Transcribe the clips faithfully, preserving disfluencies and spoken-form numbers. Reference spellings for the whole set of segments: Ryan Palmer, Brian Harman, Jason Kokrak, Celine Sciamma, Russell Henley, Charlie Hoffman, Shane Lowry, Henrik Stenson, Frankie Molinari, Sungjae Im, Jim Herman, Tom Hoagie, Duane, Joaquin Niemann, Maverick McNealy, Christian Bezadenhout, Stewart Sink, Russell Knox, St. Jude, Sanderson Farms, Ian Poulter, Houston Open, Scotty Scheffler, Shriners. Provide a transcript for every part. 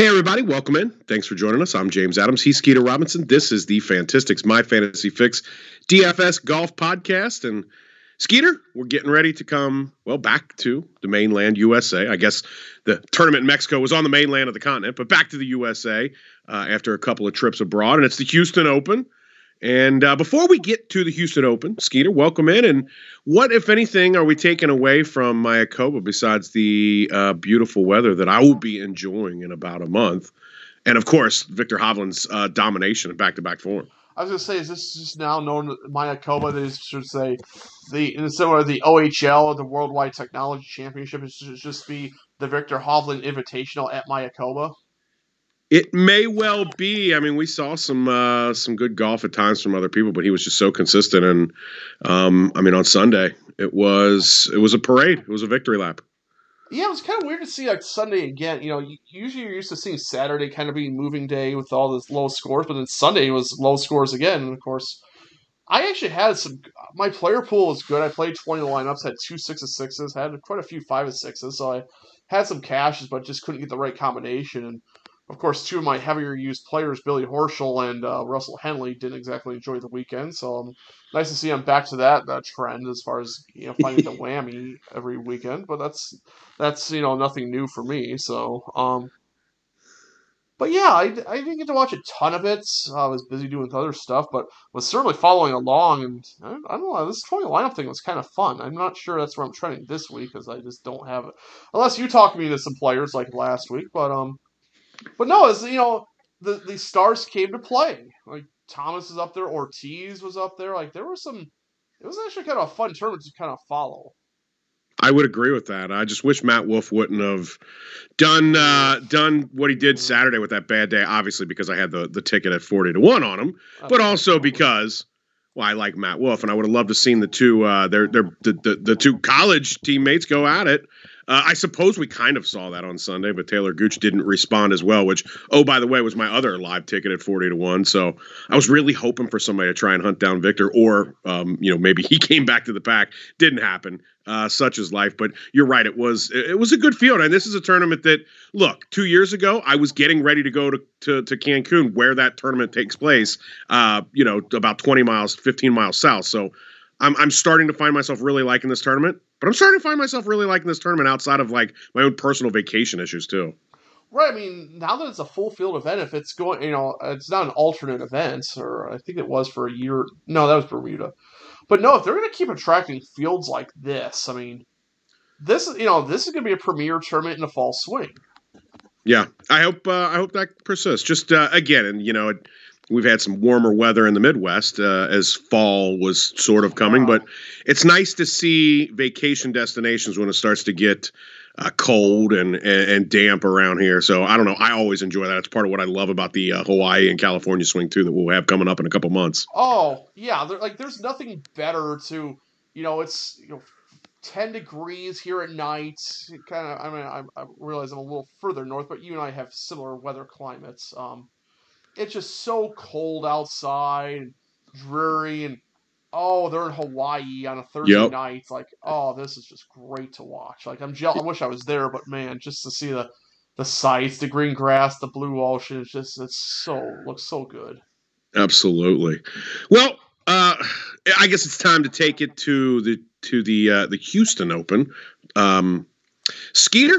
Hey, everybody. Welcome in. Thanks for joining us. I'm James Adams. He's Skeeter Robinson. This is the Fantastics, My Fantasy Fix D F S Golf Podcast. And Skeeter, we're getting ready to come, well, back to the mainland U S A. I guess the tournament in Mexico was on the mainland of the continent, but back to the U S A uh, after a couple of trips abroad. And it's the Houston Open. And uh, before we get to the Houston Open, Skeeter, welcome in. And what, if anything, are we taking away from Mayakoba besides the uh, beautiful weather that I will be enjoying in about a month? And, of course, Victor Hovland's uh, domination in back-to-back form. I was going to say, is this just now known Mayakoba? They should say the in similar the O H L, the Worldwide Technology Championship, it should just be the Victor Hovland Invitational at Mayakoba. It may well be. I mean, we saw some uh, some good golf at times from other people, but he was just so consistent. And um, I mean, on Sunday it was it was a parade. It was a victory lap. Yeah, it was kind of weird to see like Sunday again. You know, usually you're used to seeing Saturday kind of being moving day with all this low scores, but then Sunday was low scores again. And of course, I actually had some. My player pool was good. I played twenty lineups, had two six of sixes, had quite a few five of sixes. So I had some cashes, but just couldn't get the right combination. And of course, two of my heavier used players, Billy Horschel and uh, Russell Henley, didn't exactly enjoy the weekend. So um, nice to see I'm back to that that trend as far as, you know, finding the whammy every weekend, but that's that's you know nothing new for me. So, um, but yeah, I, I didn't get to watch a ton of it. I was busy doing other stuff, but was certainly following along. And I don't, I don't know, this twenty lineup thing was kind of fun. I'm not sure that's where I'm trending this week because I just don't have it, unless you talk me to some players like last week. But um, but no, as you know, the the stars came to play. Like, Thomas is up there, Ortiz was up there. Like, there were some, it was actually kind of a fun tournament to kind of follow. I would agree with that. I just wish Matt Wolff wouldn't have done uh, done what he did Saturday with that bad day, obviously because I had the, the ticket at forty to one on him, but also because, well, I like Matt Wolff, and I would have loved to have seen the two uh, their their the, the, the two college teammates go at it. Uh, I suppose we kind of saw that on Sunday, but Taylor Gooch didn't respond as well, which, oh, by the way, was my other live ticket at forty to one. So I was really hoping for somebody to try and hunt down Victor, or, um, you know, maybe he came back to the pack. Didn't happen. Uh, such is life. But you're right. It was it was a good field. And this is a tournament that, look, two years ago, I was getting ready to go to, to, to Cancun, where that tournament takes place, uh, you know, about twenty miles, fifteen miles south. So I'm I'm starting to find myself really liking this tournament. But I'm starting to find myself really liking this tournament outside of, like, my own personal vacation issues, too. Right. I mean, now that it's a full field event, if it's going, you know, it's not an alternate event, or I think it was for a year. No, that was Bermuda. But no, if they're going to keep attracting fields like this, I mean, this, you know, this is going to be a premier tournament in the fall swing. Yeah. I hope, uh, I hope that persists. Just, uh, again, and, you know, it, we've had some warmer weather in the Midwest uh, as fall was sort of coming, wow. But it's nice to see vacation destinations when it starts to get uh, cold and, and and damp around here. So I don't know. I always enjoy that. It's part of what I love about the uh, Hawaii and California swing too that we'll have coming up in a couple months. Oh yeah, there, like there's nothing better to, you know, it's, you know, ten degrees here at night. Kind of. I mean, I, I realize I'm a little further north, but you and I have similar weather climates. Um, It's just so cold outside, and dreary, and oh, they're in Hawaii on a Thursday yep. night. Like, oh, this is just great to watch. Like, I'm jealous. I wish I was there, but man, just to see the the sights, the green grass, the blue ocean, it's just it's so looks so good. Absolutely. Well, uh, I guess it's time to take it to the to the uh, the Houston Open. Um, Skeeter,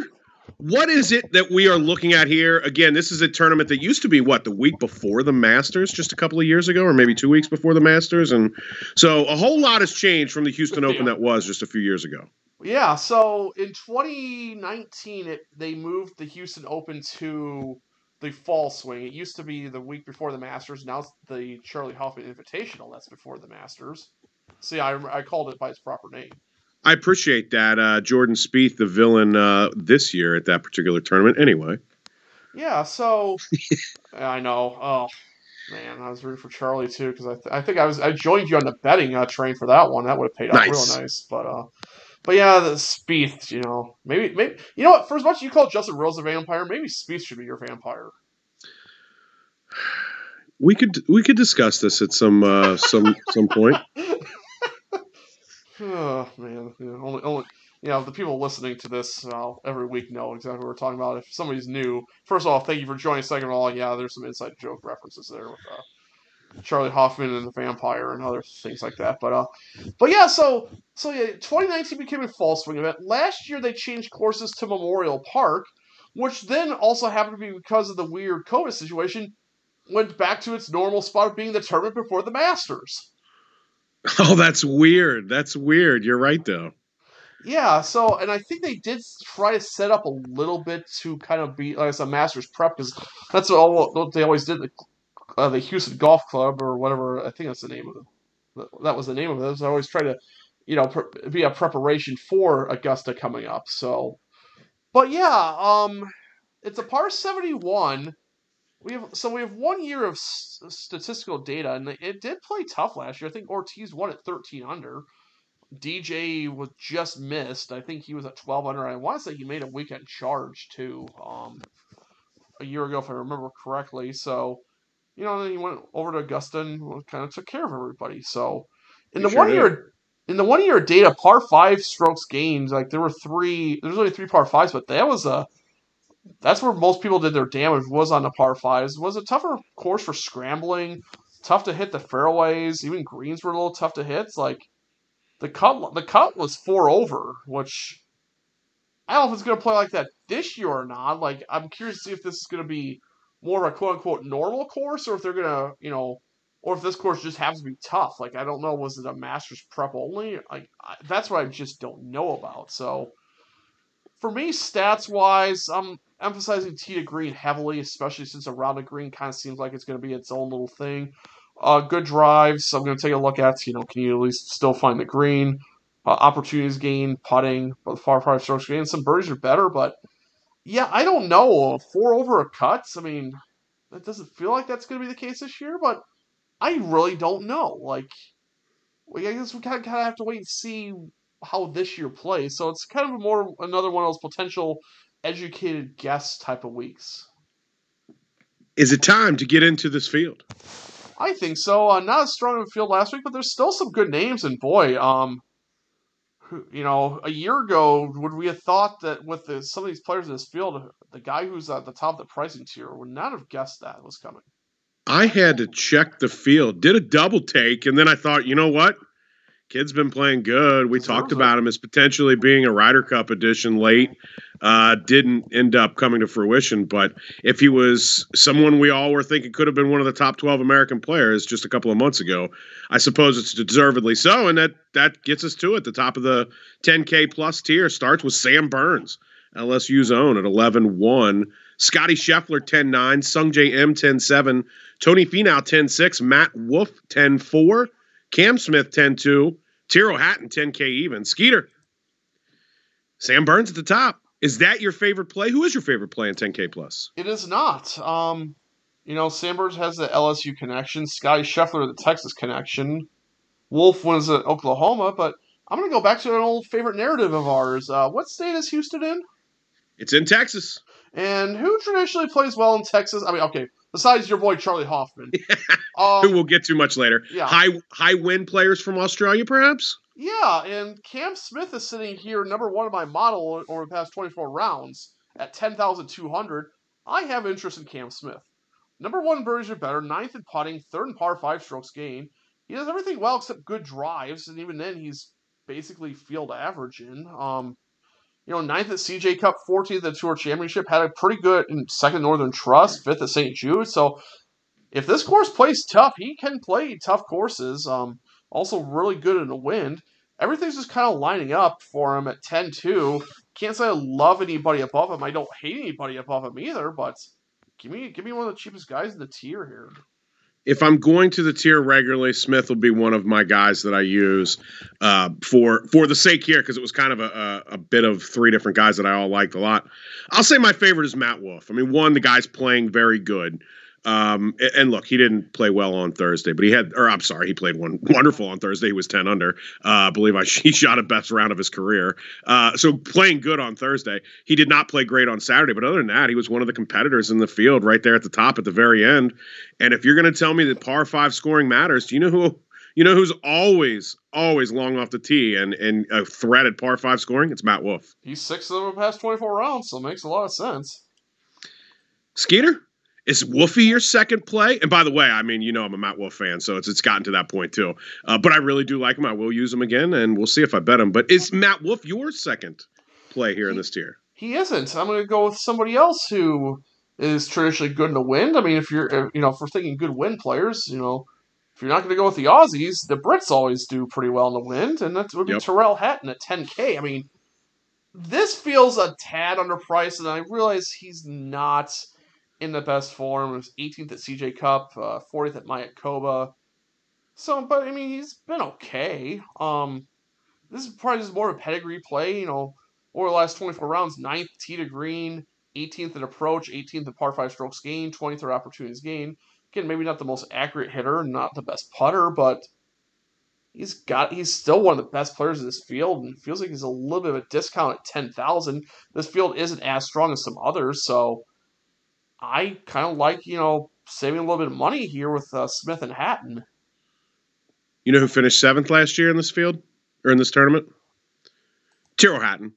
what is it that we are looking at here? Again, this is a tournament that used to be, what, the week before the Masters, just a couple of years ago, or maybe two weeks before the Masters? And so a whole lot has changed from the Houston Open that was just a few years ago. Yeah, so in twenty nineteen, it, they moved the Houston Open to the fall swing. It used to be the week before the Masters. Now it's the Charlie Hoffman Invitational that's before the Masters. See, I, I called it by its proper name. I appreciate that. Uh, Jordan Spieth, the villain uh, this year at that particular tournament. Anyway. Yeah, so I know. Oh, man, I was rooting for Charlie, too, because I, th- I think I was I joined you on the betting uh, train for that one. That would have paid nice. Off real nice. But, uh, but yeah, the Spieth, you know. maybe maybe You know what? For as much as you call Justin Rose a vampire, maybe Spieth should be your vampire. We could we could discuss this at some uh, some some point. Oh man, yeah, only, only you know, the people listening to this uh, every week know exactly what we're talking about. If somebody's new, first of all, thank you for joining. Second of all, yeah, there's some inside joke references there with uh, Charlie Hoffman and the Vampire and other things like that. But uh, but yeah, so so yeah, twenty nineteen became a fall swing event. Last year they changed courses to Memorial Park, which then also happened to be, because of the weird COVID situation, went back to its normal spot of being the tournament before the Masters. Oh, that's weird. That's weird. You're right, though. Yeah, so, and I think they did try to set up a little bit to kind of be, like I said, Masters prep, because that's what, all, what they always did, the, uh, the Houston Golf Club, or whatever, I think that's the name of it. That was the name of it. So I always try to, you know, pre- be a preparation for Augusta coming up, so. But yeah, um, it's a par seventy-one. We have, so we have one year of s- statistical data, and it did play tough last year. I think Ortiz won at thirteen under. D J was just missed. I think he was at twelve under. I want to say he made a weekend charge, too, um, a year ago, if I remember correctly. So, you know, then he went over to Augusta and kind of took care of everybody. So, in the sure one year, in the one year data, par five strokes gains, like there were three, there's only three par fives, but that was a, that's where most people did their damage, was on the par fives. It was a tougher course for scrambling, tough to hit the fairways, even greens were a little tough to hit. It's like, The cut, the cut was four over, which I don't know if it's going to play like that this year or not. Like, I'm curious to see if this is going to be more of a quote-unquote normal course, or if they're going to, you know, or if this course just happens to be tough. Like, I don't know, was it a Masters prep only? Like, I, that's what I just don't know about. So, for me, stats-wise, I'm emphasizing tee to green heavily, especially since a round of green kind of seems like it's going to be its own little thing. Uh, good drives, I'm going to take a look at, you know, can you at least still find the green? Uh, opportunities gained, putting, but far five strokes gained. Some birdies are better, but yeah, I don't know. Four over a cut, I mean, that doesn't feel like that's going to be the case this year, but I really don't know. Like, I guess we kind of, kind of have to wait and see how this year plays. So it's kind of more another one of those potential educated guess type of weeks. Is it time to get into this field? I think so. Uh, not as strong of a field last week, but there's still some good names. And boy, um, you know, a year ago, would we have thought that with the, some of these players in this field, the guy who's at the top of the pricing tier would not have guessed that was coming. I had to check the field, did a double take, and then I thought, you know what? Kid's been playing good. We talked about him as potentially being a Ryder Cup edition late. Uh, didn't end up coming to fruition. But if he was someone we all were thinking could have been one of the top twelve American players just a couple of months ago, I suppose it's deservedly so. And that, that gets us to it. The top of the ten K plus tier starts with Sam Burns, L S U's own, at eleven one. Scotty Scheffler, ten nine. Sungjae Im, ten seven. Tony Finau, ten six. Matt Wolff, ten four. Cam Smith, ten two. Tyrrell Hatton, ten K even. Skeeter, Sam Burns at the top. Is that your favorite play? Who is your favorite play in ten K plus? It is not. Um, you know, Sam Burns has the L S U connection. Scotty Scheffler, the Texas connection. Wolf wins at Oklahoma, but I'm going to go back to an old favorite narrative of ours. Uh, what state is Houston in? It's in Texas. And who traditionally plays well in Texas? I mean, okay. Besides your boy, Charlie Hoffman. um, Who we'll get to much later. Yeah. High high win players from Australia, perhaps? Yeah, and Cam Smith is sitting here, number one in my model over the past twenty-four rounds, at ten thousand two hundred. I have interest in Cam Smith. Number one birdies are better, ninth in putting, third in par five strokes gained. He does everything well except good drives, and even then he's basically field average in. Um, You know, ninth at C J Cup, fourteenth at the Tour Championship, had a pretty good second Northern Trust, fifth at Saint Jude. So, if this course plays tough, he can play tough courses. Um, also, really good in the wind. Everything's just kind of lining up for him at ten two. Can't say I love anybody above him. I don't hate anybody above him either, but give me give me one of the cheapest guys in the tier here. If I'm going to the tier regularly, Smith will be one of my guys that I use uh, for for the sake here, because it was kind of a, a, a bit of three different guys that I all liked a lot. I'll say my favorite is Matt Wolff. I mean, one, the guy's playing very good. Um, and look, he didn't play well on Thursday, but he had, or I'm sorry, he played one wonderful on Thursday. He was ten under, uh, I believe I, he shot a best round of his career. Uh, so playing good on Thursday, he did not play great on Saturday, but other than that, he was one of the competitors in the field right there at the top at the very end. And if you're going to tell me that par five scoring matters, do you know who, You know who's always, always long off the tee and, and a threat at par five scoring? It's Matt Wolff. He's six of the past twenty-four rounds, so it makes a lot of sense. Skeeter, is Wolfie your second play? And by the way, I mean, you know I'm a Matt Wolff fan, so it's it's gotten to that point too. Uh, but I really do like him. I will use him again, and we'll see if I bet him. But is Matt Wolff your second play here he, in this tier? He isn't. I'm going to go with somebody else who is traditionally good in the wind. I mean, if you're, you know, if we're thinking good wind players, you know, if you're not going to go with the Aussies, the Brits always do pretty well in the wind, and that would be yep. Tyrrell Hatton at ten K. I mean, this feels a tad underpriced, and I realize he's not in the best form. He was eighteenth at C J Cup, uh, fortieth at Mayakoba. So, but I mean, he's been okay. Um, this is probably just more of a pedigree play, you know, over the last twenty-four rounds, ninth tee to green, eighteenth at approach, eighteenth at par five strokes gained, twentieth at opportunities gained. Again, maybe not the most accurate hitter, not the best putter, but he's got he's still one of the best players in this field, and it feels like he's a little bit of a discount at ten thousand. This field isn't as strong as some others, so I kind of like, you know, saving a little bit of money here with uh, Smith and Hatton. You know who finished seventh last year in this field, or in this tournament? Tyrrell Hatton.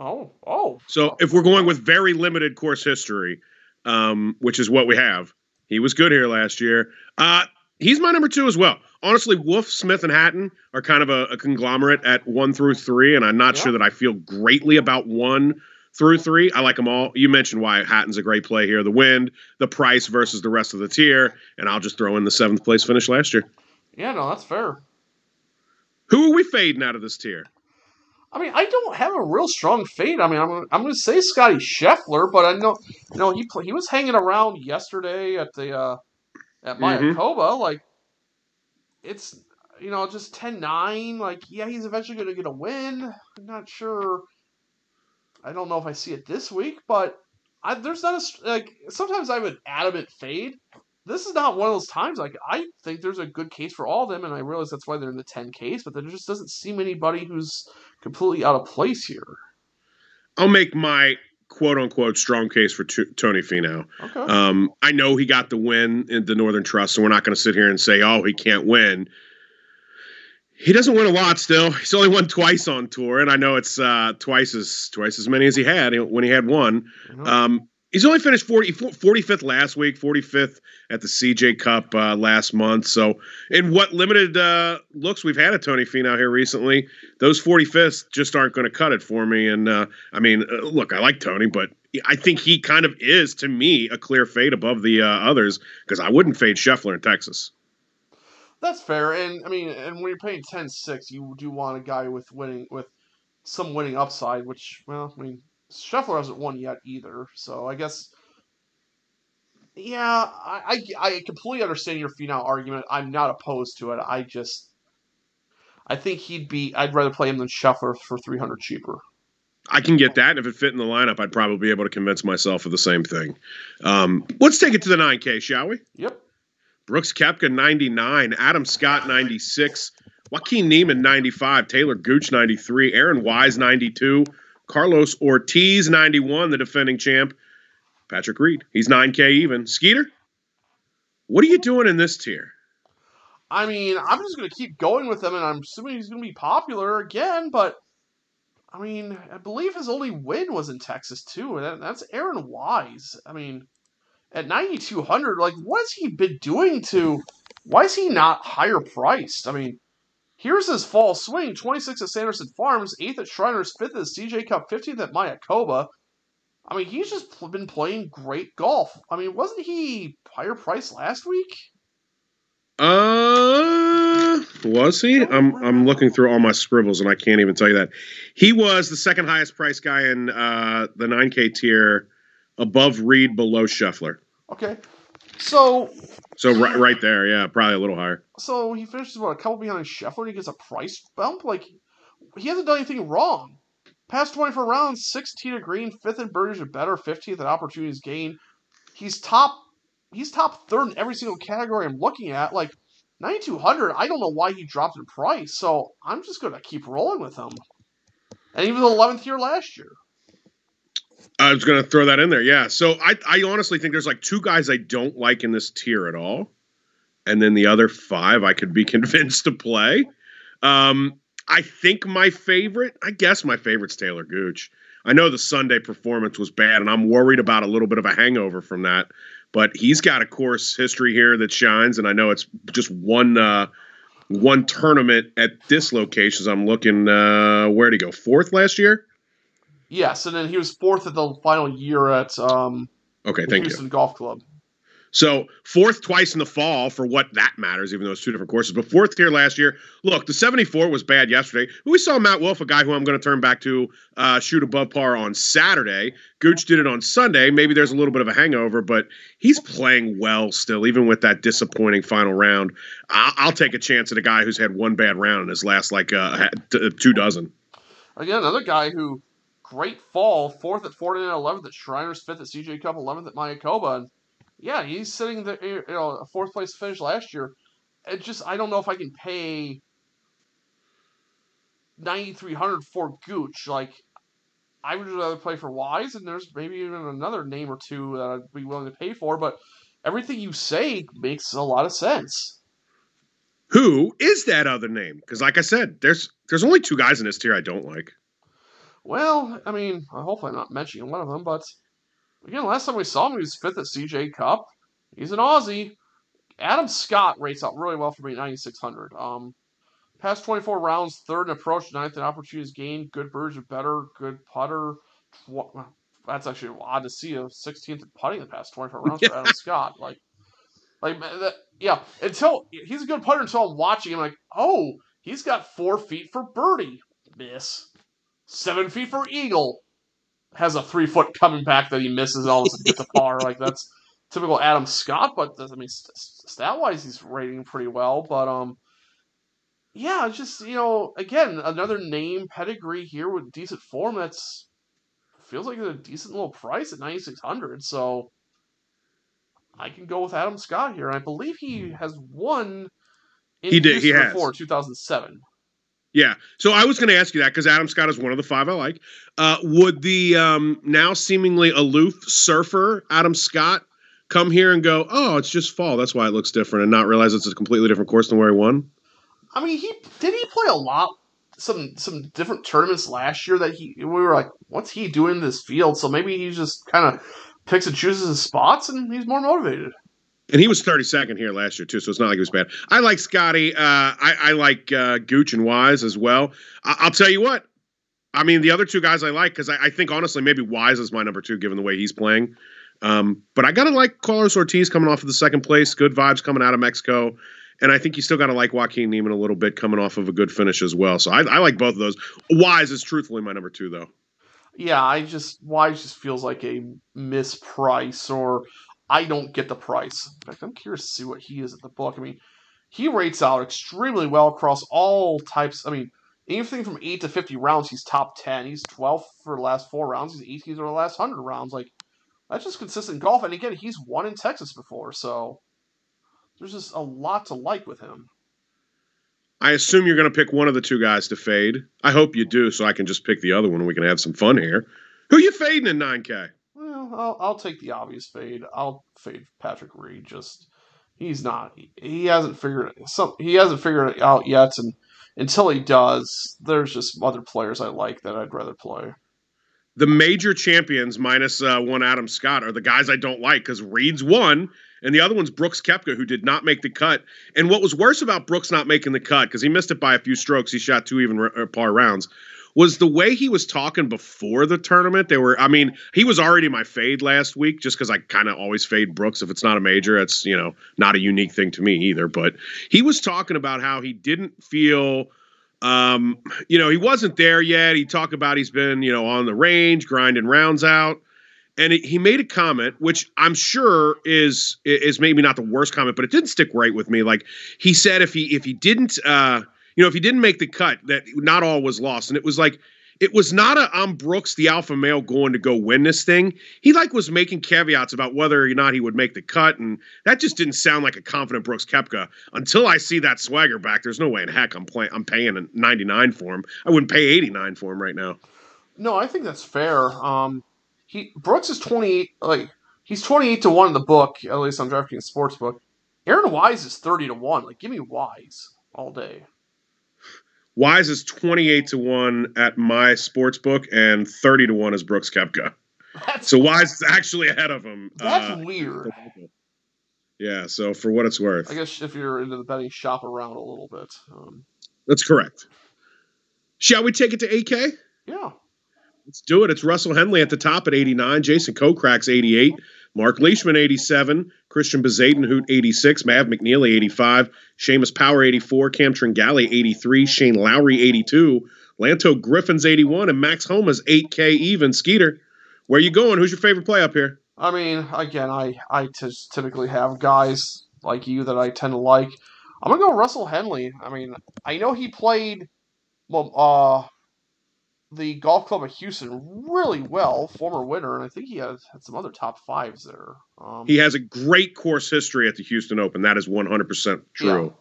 Oh, oh. So if we're going with very limited course history, um, which is what we have, he was good here last year. Uh, he's my number two as well. Honestly, Wolff, Smith, and Hatton are kind of a, a conglomerate at one through three, and I'm not yeah. sure that I feel greatly about one through three. I like them all. You mentioned why Hatton's a great play here. The wind, the price versus the rest of the tier, and I'll just throw in the seventh place finish last year. Yeah, no, that's fair. Who are we fading out of this tier? I mean, I don't have a real strong fade. I mean, I'm I'm going to say Scotty Scheffler, but I know, you know, he play, he was hanging around yesterday at the uh, at Mayakoba. Mm-hmm. Like, it's, you know, just ten nine. Like, yeah, he's eventually going to get a win. I'm not sure. I don't know if I see it this week, but I, there's not a like. Sometimes I have an adamant fade. This is not one of those times. Like, I think there's a good case for all of them, and I realize that's why they're in the ten Ks, but there just doesn't seem anybody who's completely out of place here. I'll make my quote-unquote strong case for t- Tony Finau. Okay. Um, I know he got the win in the Northern Trust, so we're not going to sit here and say, oh, he can't win. He doesn't win a lot still. He's only won twice on tour, and I know it's uh, twice as twice as many as he had when he had one. Mm-hmm. Um He's only finished forty, forty-fifth last week, forty-fifth at the C J Cup uh, last month. So in what limited uh, looks we've had at Tony Finau here recently, those forty-fifths just aren't going to cut it for me. And, uh, I mean, uh, look, I like Tony, but I think he kind of is, to me, a clear fade above the uh, others because I wouldn't fade Scheffler in Texas. That's fair. And, I mean, and when you're paying ten six, you do want a guy with winning with some winning upside, which, well, I mean, Scheffler hasn't won yet either, so I guess, yeah, I, I, I completely understand your Finau argument. I'm not opposed to it. I just, I think he'd be, I'd rather play him than Scheffler for three hundred cheaper. I can get that, and if it fit in the lineup, I'd probably be able to convince myself of the same thing. Um, let's take it to the nine K, shall we? Yep. Brooks Koepka, ninety-nine. Adam Scott, ninety-six. Joaquin Niemann, ninety-five. Taylor Gooch, ninety-three. Aaron Wise, ninety-two. Carlos Ortiz, ninety-one, the defending champ. Patrick Reed, he's nine K even. Skeeter, what are you doing in this tier? I mean, I'm just going to keep going with him, and I'm assuming he's going to be popular again, but, I mean, I believe his only win was in Texas, too, and that's Aaron Wise. I mean, at ninety-two hundred, like, what has he been doing to – why is he not higher priced? I mean – here's his fall swing, twenty-six at Sanderson Farms, eighth at Shriners, fifth at C J Cup, fifteenth at Mayakoba. I mean, he's just been playing great golf. I mean, wasn't he higher priced last week? Uh, was he? I'm I'm looking through all my scribbles, and I can't even tell you that. He was the second highest priced guy in uh, the nine K tier, above Reed, below Scheffler. Okay. So, so right, right there, yeah, probably a little higher. So he finishes what, a couple behind Scheffler, and he gets a price bump. Like, he hasn't done anything wrong. Past twenty-four rounds, sixteenth at green, fifth in birdies or better, fifteenth at opportunities gained. He's top. He's top third in every single category I'm looking at. Like ninety-two hundred, I don't know why he dropped in price. So I'm just going to keep rolling with him. And he was eleventh here last year. I was going to throw that in there, yeah. So I, I honestly think there's like two guys I don't like in this tier at all. and then the other five I could be convinced to play. Um, I think my favorite, I guess my favorite's Taylor Gooch. I know the Sunday performance was bad, and I'm worried about a little bit of a hangover from that. But he's got a course history here that shines, and I know it's just one uh, one tournament at this location. So I'm looking uh, where to go, fourth last year? Yes, and then he was fourth at the final year at um, okay, thank Houston you. Golf Club. So fourth twice in the fall for what that matters, even though it's two different courses. But fourth here last year. Look, the seventy-four was bad yesterday. We saw Matt Wolff, a guy who I'm going to turn back to, uh, shoot above par on Saturday. Gooch did it on Sunday. Maybe there's a little bit of a hangover, but he's playing well still, even with that disappointing final round. I- I'll take a chance at a guy who's had one bad round in his last, like, uh, t- two dozen. Again, another guy who, great fall, fourth at Fortinet, eleventh at Shriners, fifth at C J Cup, eleventh at Mayakoba, and yeah, he's sitting there, you know, a fourth place finish last year. It just, I don't know if I can pay ninety-three hundred for Gooch. Like, I would rather play for Wise, and there's maybe even another name or two that I'd be willing to pay for, but everything you say makes a lot of sense. Who is that other name? Because, like I said, there's there's only two guys in this tier I don't like. Well, I mean, hopefully I'm not mentioning one of them, but again, last time we saw him, he was fifth at C J Cup. He's an Aussie. Adam Scott rates out really well for me, ninety-six hundred. Um, past twenty-four rounds, third in approach, ninth in opportunities gained, good birdies are better, good putter. Tw- That's actually odd to see a sixteenth at putting in the past twenty-four rounds for Adam Scott. Like, like that, yeah. Until he's a good putter until I'm watching him, like, oh, he's got four feet for birdie, miss, seven feet for eagle. Has a three-foot coming back that he misses and all of a sudden gets a par. Like, that's typical Adam Scott, but, I mean, stat-wise, he's rating pretty well. But, um, yeah, it's just, you know, again, another name pedigree here with decent form that's feels like a decent little price at ninety-six hundred. So I can go with Adam Scott here. And I believe he has won in he did, he before has. two thousand seven. Yeah, so I was going to ask you that because Adam Scott is one of the five I like. Uh, would the um, now seemingly aloof surfer Adam Scott come here and go, oh, it's just fall, that's why it looks different, and not realize it's a completely different course than where he won? I mean, he did he play a lot, some some different tournaments last year that he we were like, what's he doing in this field? So maybe he just kind of picks and chooses his spots, and he's more motivated. And he was thirty-second here last year, too, so it's not like he was bad. I like Scotty. Uh, I, I like uh, Gooch and Wise as well. I, I'll tell you what. I mean, the other two guys I like, because I, I think, honestly, maybe Wise is my number two, given the way he's playing. Um, but I got to like Carlos Ortiz coming off of the second place. Good vibes coming out of Mexico. And I think you still got to like Joaquin Niemann a little bit coming off of a good finish as well. So I, I like both of those. Wise is truthfully my number two, though. Yeah, I just Wise just feels like a misprice or – I don't get the price. In fact, I'm curious to see what he is at the book. I mean, he rates out extremely well across all types. I mean, anything from eight to fifty rounds, he's top ten. He's twelfth for the last four rounds. He's eighteenth for the last one hundred rounds. Like, that's just consistent golf. And again, he's won in Texas before, so there's just a lot to like with him. I assume you're going to pick one of the two guys to fade. I hope you do, so I can just pick the other one and we can have some fun here. Who you fading in nine K? Well, I'll, I'll take the obvious fade. I'll fade Patrick Reed. Just he's not. He, he hasn't figured some. He hasn't figured it out yet, and until he does, there's just other players I like that I'd rather play. The major champions, minus uh, one Adam Scott, are the guys I don't like because Reed's one, and the other one's Brooks Koepka, who did not make the cut. And what was worse about Brooks not making the cut, because he missed it by a few strokes, he shot two even r- par rounds. Was the way he was talking before the tournament. They were, I mean, he was already my fade last week just because I kind of always fade Brooks. If it's not a major, it's, you know, not a unique thing to me either. But he was talking about how he didn't feel, um, you know, he wasn't there yet. He talked about he's been, you know, on the range, grinding rounds out. And it, he made a comment, which I'm sure is is maybe not the worst comment, but it didn't stick right with me. Like he said, if he if he didn't uh, – you know, if he didn't make the cut, that not all was lost. And it was like, it was not a, I'm Brooks, the alpha male going to go win this thing. He like was making caveats about whether or not he would make the cut. And that just didn't sound like a confident Brooks Koepka until I see that swagger back. There's no way in heck I'm playing, I'm paying ninety-nine for him. I wouldn't pay eighty-nine for him right now. No, I think that's fair. Um, he Brooks is twenty-eight, like he's twenty-eight to one in the book, at least on DraftKings Sportsbook. Aaron Wise is thirty to one. Like, give me Wise all day. Wise is twenty-eight to one at my sports book, and thirty to one is Brooks Koepka. That's so Wise is actually ahead of him. That's uh, weird. Yeah, so for what it's worth. I guess if you're into the betting, shop around a little bit. Um, That's correct. Shall we take it to A K? Yeah. Let's do it. It's Russell Henley at the top at eighty-nine. Jason Kokrak's eighty-eight. Mark Leishman, eighty-seven. Christian Bezadenhout, eighty-six. Mav McNealy, eighty-five. Seamus Power, eighty-four. Cam Tringali, eighty-three. Shane Lowry, eighty-two. Lanto Griffin's eighty-one. And Max Homa's eight K even. Skeeter, where you going? Who's your favorite play up here? I mean, again, I, I just typically have guys like you that I tend to like. I'm going to go Russell Henley. I mean, I know he played well, uh, the Golf Club of Houston really well, former winner, and I think he has had some other top fives there. Um, he has a great course history at the Houston Open. That is one hundred percent true.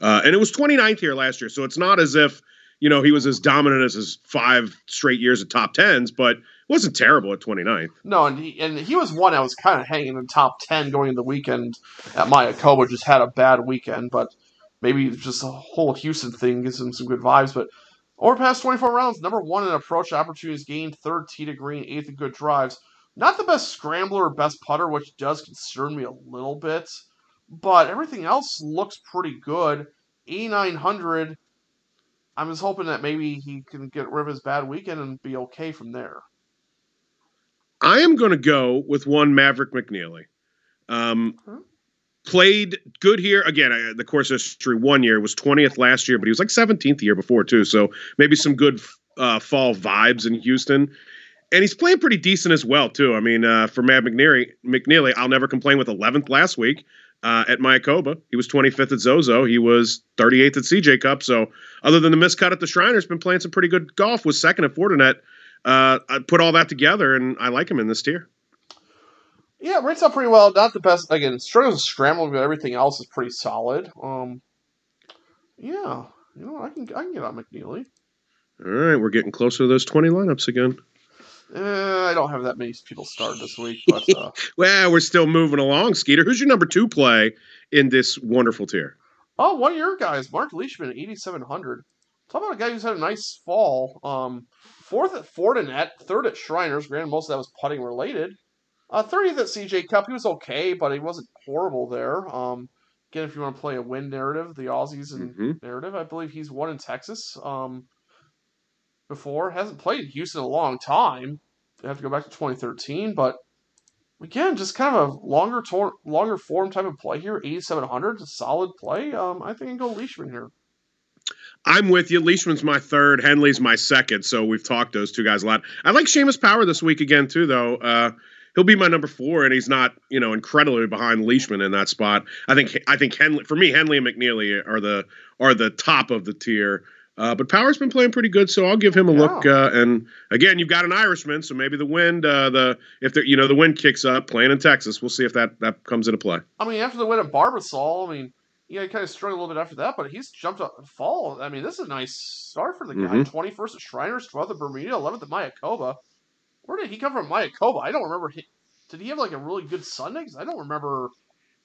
Yeah. Uh, and it was twenty-ninth here last year, so it's not as if, you know, he was as dominant as his five straight years of top tens, but – wasn't terrible at twenty-ninth. No, and he, and he was one I was kind of hanging in top ten going into the weekend at Mayakoba. Just had a bad weekend, but maybe just the whole Houston thing gives him some good vibes. But over the past twenty-four rounds, number one in approach opportunities gained, third tee to green, eighth in good drives. Not the best scrambler or best putter, which does concern me a little bit, but everything else looks pretty good. eighty-nine hundred, I'm just hoping that maybe he can get rid of his bad weekend and be okay from there. I am going to go with one Maverick McNealy. Um, huh? Played good here. Again, I, the course history one year was twentieth last year, but he was like seventeenth the year before too. So maybe some good uh, fall vibes in Houston. And he's playing pretty decent as well too. I mean, uh, for Matt McNealy, McNealy, I'll never complain with eleventh last week uh, at Mayakoba. He was twenty-fifth at Zozo. He was thirty-eighth at C J Cup. So other than the miscut at the Shriners, been playing some pretty good golf, was second at Fortinet. Uh, I put all that together, and I like him in this tier. Yeah, it rates up pretty well. Not the best. Again, struggles with scrambling, but everything else is pretty solid. Um, yeah, you know, I can I can get on McNealy. All right, we're getting closer to those twenty lineups again. Uh, I don't have that many people started this week. But, uh, well, we're still moving along, Skeeter. Who's your number two play in this wonderful tier? Oh, one of your guys, Mark Leishman, eighty-seven hundred. Talk about a guy who's had a nice fall. Um, fourth at Fortinet, third at Shriners. Granted, most of that was putting related. Uh, thirtieth at C J Cup. He was okay, but he wasn't horrible there. Um, again, if you want to play a win narrative, the Aussies and mm-hmm. narrative, I believe he's won in Texas um, before. Hasn't played in Houston in a long time. I have to go back to twenty thirteen, but again, just kind of a longer tor- longer form type of play here. eighty-seven hundred, a solid play. Um, I think I can go Leishman here. I'm with you. Leishman's my third. Henley's my second. So we've talked those two guys a lot. I like Seamus Power this week again, too, though. Uh, he'll be my number four, and he's not, you know, incredibly behind Leishman in that spot. I think I think Henley, for me, Henley and McNealy are the are the top of the tier. Uh, but Power's been playing pretty good, so I'll give him a yeah. look. Uh, and again, you've got an Irishman, so maybe the wind, uh, the if the you know the wind kicks up, playing in Texas, we'll see if that that comes into play. I mean, after the win at Barbasol, I mean. Yeah, he kind of struggled a little bit after that, but he's jumped up and fall. I mean, this is a nice start for the guy. Mm-hmm. twenty-first at Shriners, twelfth at Bermuda, eleventh at Mayakoba. Where did he come from, Mayakoba? I don't remember. He, did he have like a really good Sunday? Because I don't remember.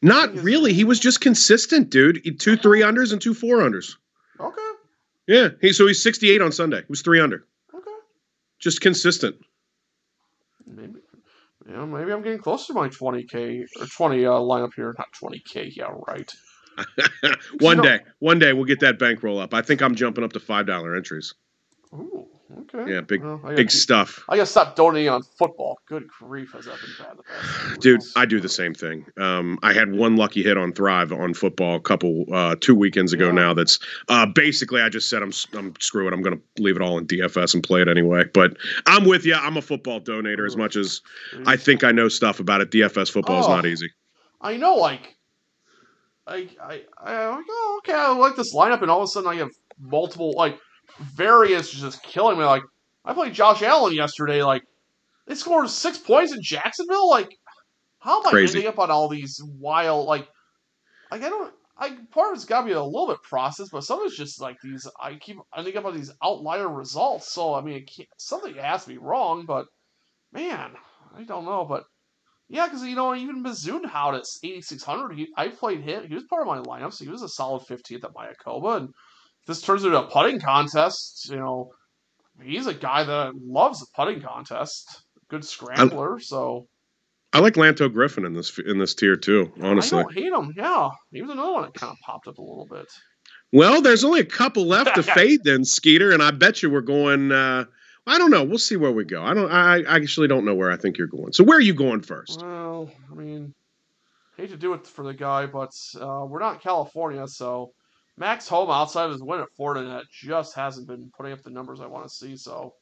Not his... really. He was just consistent, dude. He, two three-unders and two four-unders. Okay. Yeah, he, so he's sixty-eight on Sunday. He was three-under. Okay. Just consistent. Maybe. You know, maybe I'm getting close to my twenty K or twenty uh, lineup here. Not twenty K, yeah, right. one day, one day we'll get that bankroll up. I think I'm jumping up to five dollar entries. Ooh, okay. Yeah, big, well, big keep, stuff. I gotta stop donating on football. Good grief, has that been bad? The past Dude, I do the same thing. Um, I had one lucky hit on Thrive on football a couple uh, two weekends ago. Yeah. Now that's uh, basically I just said I'm I'm screw it. I'm gonna leave it all in D F S and play it anyway. But I'm with you. I'm a football donator as much as I think I know stuff about it. D F S football oh, is not easy. I know, like. I, I, I, like, oh, okay, I like this lineup, and all of a sudden I have multiple, like, variants just killing me. Like, I played Josh Allen yesterday, like, they scored six points in Jacksonville? Like, how am I Crazy. ending up on all these wild, like, like, I don't, I, part of it's gotta be a little bit processed, but some of it's just, like, these, I keep ending up on these outlier results, so, I mean, it can't, something has to be wrong, but, man, I don't know, but Yeah, because, you know, even Mizunhout at eighty-six hundred, he, I played him. He was part of my lineup, so he was a solid fifteenth at Mayakoba. And if this turns into a putting contest, you know, he's a guy that loves a putting contest. Good scrambler, I, so. I like Lanto Griffin in this in this tier, too, honestly. I don't hate him, yeah. He was another one that kind of popped up a little bit. Well, there's only a couple left to fade then, Skeeter, and I bet you we're going uh, – I don't know. We'll see where we go. I don't. I actually don't know where I think you're going. So where are you going first? Well, I mean, hate to do it for the guy, but uh, we're not in California, so Max Homa, outside of his win at Fortinet, just hasn't been putting up the numbers I want to see. So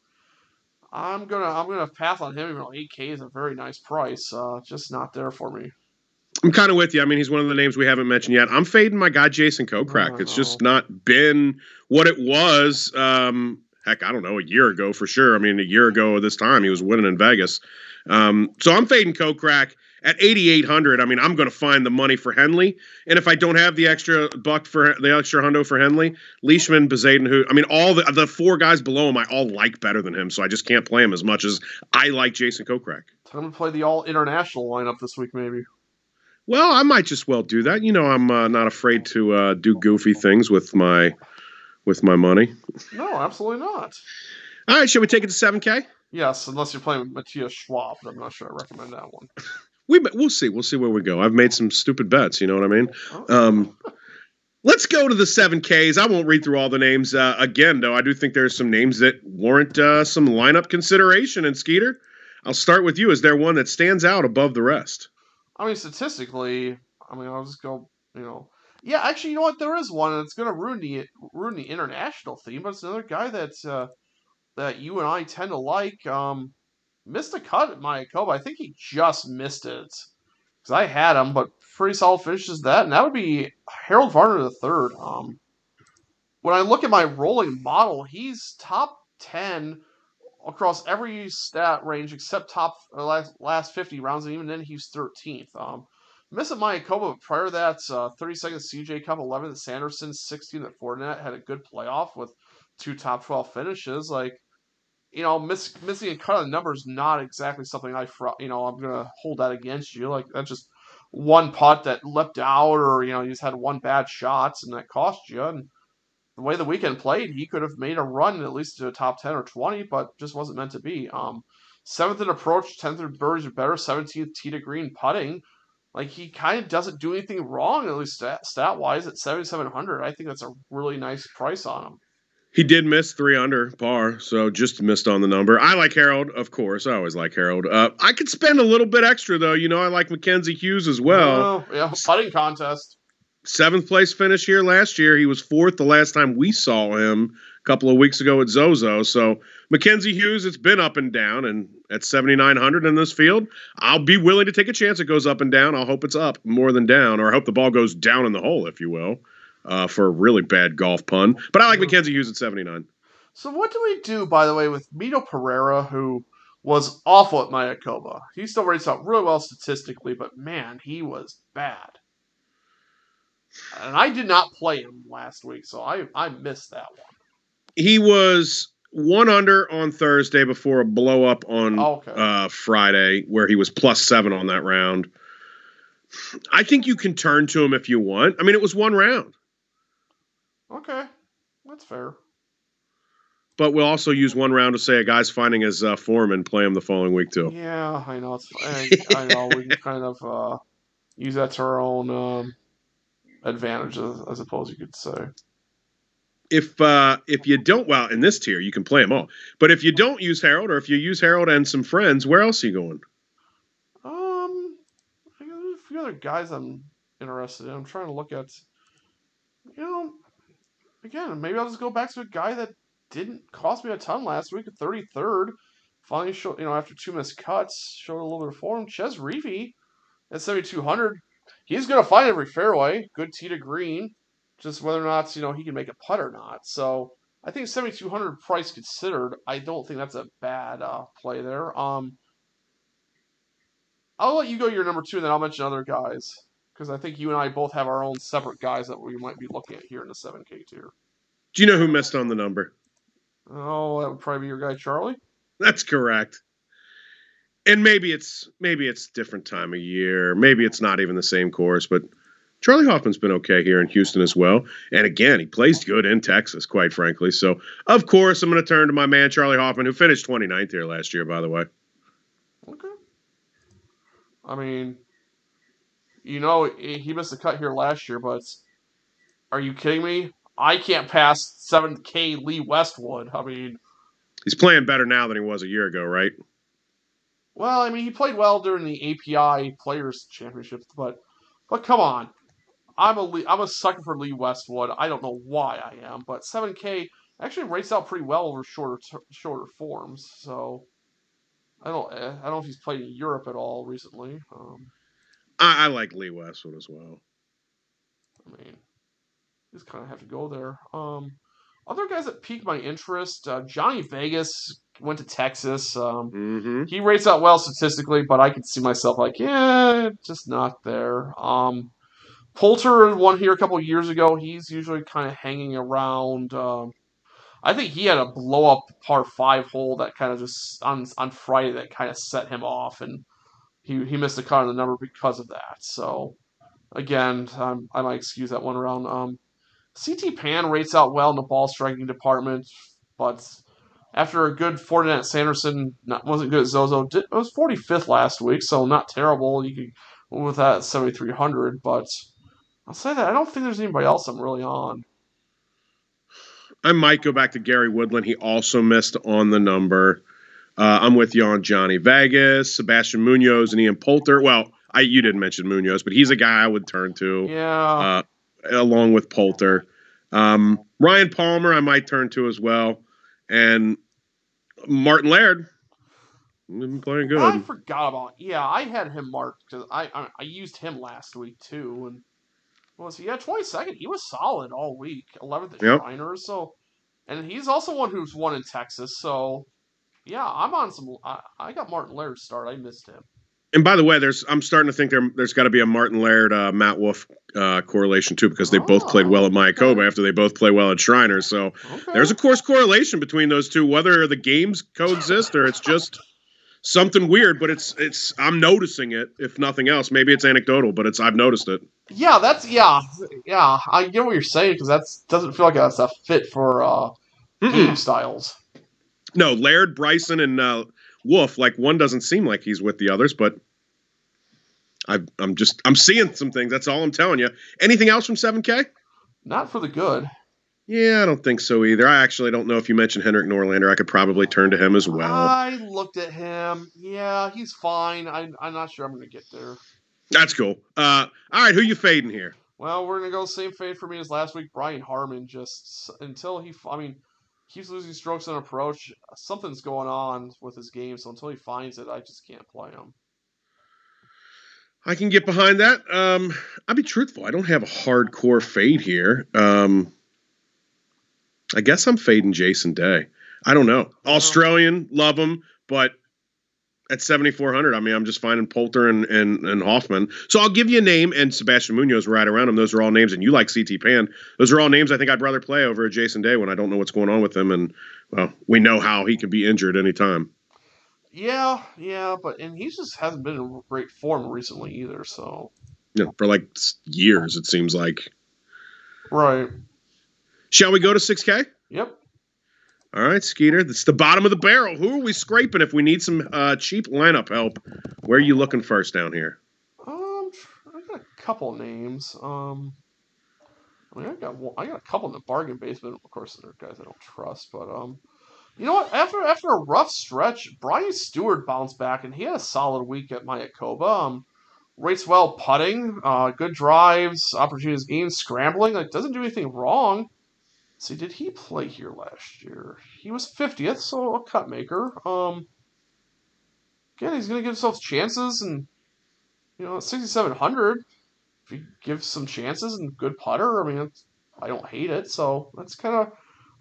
I'm gonna I'm gonna pass on him. Even though eight K is a very nice price, uh, just not there for me. I'm kind of with you. I mean, he's one of the names we haven't mentioned yet. I'm fading my guy Jason Kokrak. It's just not been what it was. Um, Heck, I don't know, a year ago for sure. I mean, a year ago this time, he was winning in Vegas. Um, so I'm fading Kokrak at eighty-eight hundred. I mean, I'm going to find the money for Henley. And if I don't have the extra buck for the extra hundo for Henley, Leishman, Bezaden, who, I mean, all the, the four guys below him, I all like better than him. So I just can't play him as much as I like Jason Kokrak. Time to play the all international lineup this week, maybe. Well, I might just well do that. You know, I'm uh, not afraid to uh, do goofy things with my, with my money. No, absolutely not. All right, should we take it to seven K? Yes, unless you're playing with Matthias Schwab, but I'm not sure I recommend that one. we, we'll see. We'll see where we go. I've made some stupid bets, you know what I mean? Um, let's go to the seven Ks. I won't read through all the names. Uh, again, though, I do think there's some names that warrant uh, some lineup consideration. And, Skeeter, I'll start with you. Is there one that stands out above the rest? I mean, statistically, I mean, I'll just go, you know, yeah, actually, you know what? There is one that's going to ruin the ruin the international theme, but it's another guy that uh, that you and I tend to like. Um, missed a cut at Mayakoba. I think he just missed it because I had him, but pretty solid finishes that, and that would be Harold Varner the third. Um, when I look at my rolling model, he's top ten across every stat range except top last, last fifty rounds, and even then he's thirteenth. Um, Miss at Mayakoba, but prior to that, uh, thirty-second C J Cup, eleventh at Sanderson, sixteenth at Fortinet, had a good playoff with two top twelve finishes. Like, you know, miss, missing a cut on the number is not exactly something I, fr- you know, I'm going to hold that against you. Like, that's just one putt that leapt out, or, you know, you just had one bad shot, and that cost you. And the way the weekend played, he could have made a run at least to a top ten or twenty, but just wasn't meant to be. Um, seventh in approach, tenth in birdies or better, seventeenth tee to green putting. Like, he kind of doesn't do anything wrong, at least stat, stat-wise, at seventy-seven hundred. I think that's a really nice price on him. He did miss three under par, so just missed on the number. I like Harold, of course. I always like Harold. Uh, I could spend a little bit extra, though. You know, I like Mackenzie Hughes as well. Uh, yeah, putting contest. Seventh place finish here last year. He was fourth the last time we saw him a couple of weeks ago at Zozo. So Mackenzie Hughes, it's been up and down, and at seventy-nine hundred in this field, I'll be willing to take a chance it goes up and down. I'll hope it's up more than down, or I hope the ball goes down in the hole, if you will, uh, for a really bad golf pun. But I like Mackenzie Hughes at seventy-nine. So what do we do, by the way, with Mito Pereira, who was awful at Mayakoba? He still rates out really well statistically, but, man, he was bad. And I did not play him last week, so I, I missed that one. He was one under on Thursday before a blow-up on oh, okay. uh, Friday, where he was plus seven on that round. I think you can turn to him if you want. I mean, it was one round. Okay, that's fair. But we'll also use one round to say a guy's finding his uh, form and play him the following week, too. Yeah, I know. It's, I, I know. We can kind of uh, use that to our own... Um... advantage, I suppose you could say. If uh, if you don't, well, in this tier, you can play them all. But if you don't use Harold, or if you use Harold and some friends, where else are you going? Um, I think there's a few other guys I'm interested in. I'm trying to look at, you know, again, maybe I'll just go back to a guy that didn't cost me a ton last week, at thirty-third. Finally, showed, you know, after two missed cuts, showed a little bit of form. Ches Reavie at seventy-two hundred. He's going to find every fairway, good tee to green, just whether or not, you know, he can make a putt or not. So I think seventy-two hundred price considered, I don't think that's a bad uh, play there. Um, I'll let you go your number two, and then I'll mention other guys, because I think you and I both have our own separate guys that we might be looking at here in the seven K tier. Do you know who missed on the number? Oh, that would probably be your guy, Charlie. That's correct. and maybe it's maybe it's different time of year. Maybe it's not even the same course, but Charlie Hoffman's been okay here in Houston as well. And again, he plays good in Texas, quite frankly. So, of course, I'm going to turn to my man, Charlie Hoffman, who finished twenty-ninth here last year, by the way. Okay. I mean, you know, he missed the cut here last year, but are you kidding me? I can't pass seven K Lee Westwood. I mean, he's playing better now than he was a year ago, right? Well, I mean, he played well during the A P I Players Championships, but but come on, I'm a I'm a sucker for Lee Westwood. I don't know why I am, but seven K actually rates out pretty well over shorter shorter forms. So I don't I don't know if he's played in Europe at all recently. Um, I, I like Lee Westwood as well. I mean, just kind of have to go there. Um, other guys that piqued my interest, uh, Johnny Vegas went to Texas. Um, mm-hmm. He rates out well statistically, but I could see myself like, yeah, just not there. Um, Poulter won here a couple years ago. He's usually kind of hanging around. Um, I think he had a blow-up par five hole that kind of just on on Friday that kind of set him off, and he he missed a cut on the number because of that. So again, I'm, I might excuse that one around. Um, C T Pan rates out well in the ball striking department, but after a good Fortinet, Sanderson not, wasn't good at Zozo. Did, it was forty-fifth last week, so not terrible. You could with that at seventy-three hundred, but I'll say that I don't think there's anybody else I'm really on. I might go back to Gary Woodland. He also missed on the number. Uh, I'm with you on Johnny Vegas, Sebastian Munoz, and Ian Poulter. Well, I you didn't mention Munoz, but he's a guy I would turn to. Yeah. Uh, along with Poulter. Um, Ryan Palmer, I might turn to as well. And Martin Laird, been playing good. I forgot about yeah, I had him marked because I, I I used him last week too. And well, so yeah, twenty-second. He was solid all week. eleventh at yep. Shriners. So, and he's also one who's won in Texas. So yeah, I'm on some. I, I got Martin Laird start. I missed him. And by the way, there's I'm starting to think there there's got to be a Martin Laird uh, Matt Wolff uh, correlation too, because they oh, both played well at Mayakoba okay. after they both play well at Shriners. So okay. there's a course correlation between those two, whether the games coexist or it's just something weird. But it's it's I'm noticing it. If nothing else, maybe it's anecdotal, but it's I've noticed it. Yeah, that's yeah, yeah. I get what you're saying because that's doesn't feel like that's a fit for uh, game styles. No, Laird, Bryson, and uh, Wolf, like one doesn't seem like he's with the others, but I, I'm just I'm seeing some things. That's all I'm telling you. Anything else from seven K? Not for the good. Yeah, I don't think so either. I actually don't know if you mentioned Henrik Norlander. I could probably turn to him as well. I looked at him. Yeah, he's fine. I, I'm not sure I'm going to get there. That's cool. Uh, all right, who you fading here? Well, we're going to go same fade for me as last week. Brian Harmon just until he – I mean – keeps losing strokes on approach. Something's going on with his game, so until he finds it, I just can't play him. I can get behind that. Um, I'll be truthful. I don't have a hardcore fade here. Um, I guess I'm fading Jason Day. I don't know. Australian, love him, but at seventy-four hundred, I mean, I'm just finding Poulter and, and, and Hoffman. So I'll give you a name, and Sebastian Munoz right around him. Those are all names, and you like C T Pan. Those are all names I think I'd rather play over Jason Day when I don't know what's going on with him. And, well, we know how he can be injured any time. Yeah, yeah, but and he just hasn't been in great form recently either, so. Yeah, for like years, it seems like. Right. Shall we go to six K? Yep. All right, Skeeter, that's the bottom of the barrel. Who are we scraping if we need some uh, cheap lineup help? Where are you looking first down here? Um, I got a couple names. Um, I mean, I got one, I got a couple in the bargain basement. Of course, there are guys I don't trust, but um, you know what? After after a rough stretch, Brian Stewart bounced back, and he had a solid week at Mayakoba. Um, rates well putting, uh, good drives, opportunities gained, scrambling. Like doesn't do anything wrong. See, did he play here last year? He was fiftieth, so a cut maker. Um, again, he's going to give himself chances, and you know, at sixty-seven hundred, if he gives some chances and good putter, I mean, it's, I don't hate it. So that's kind of,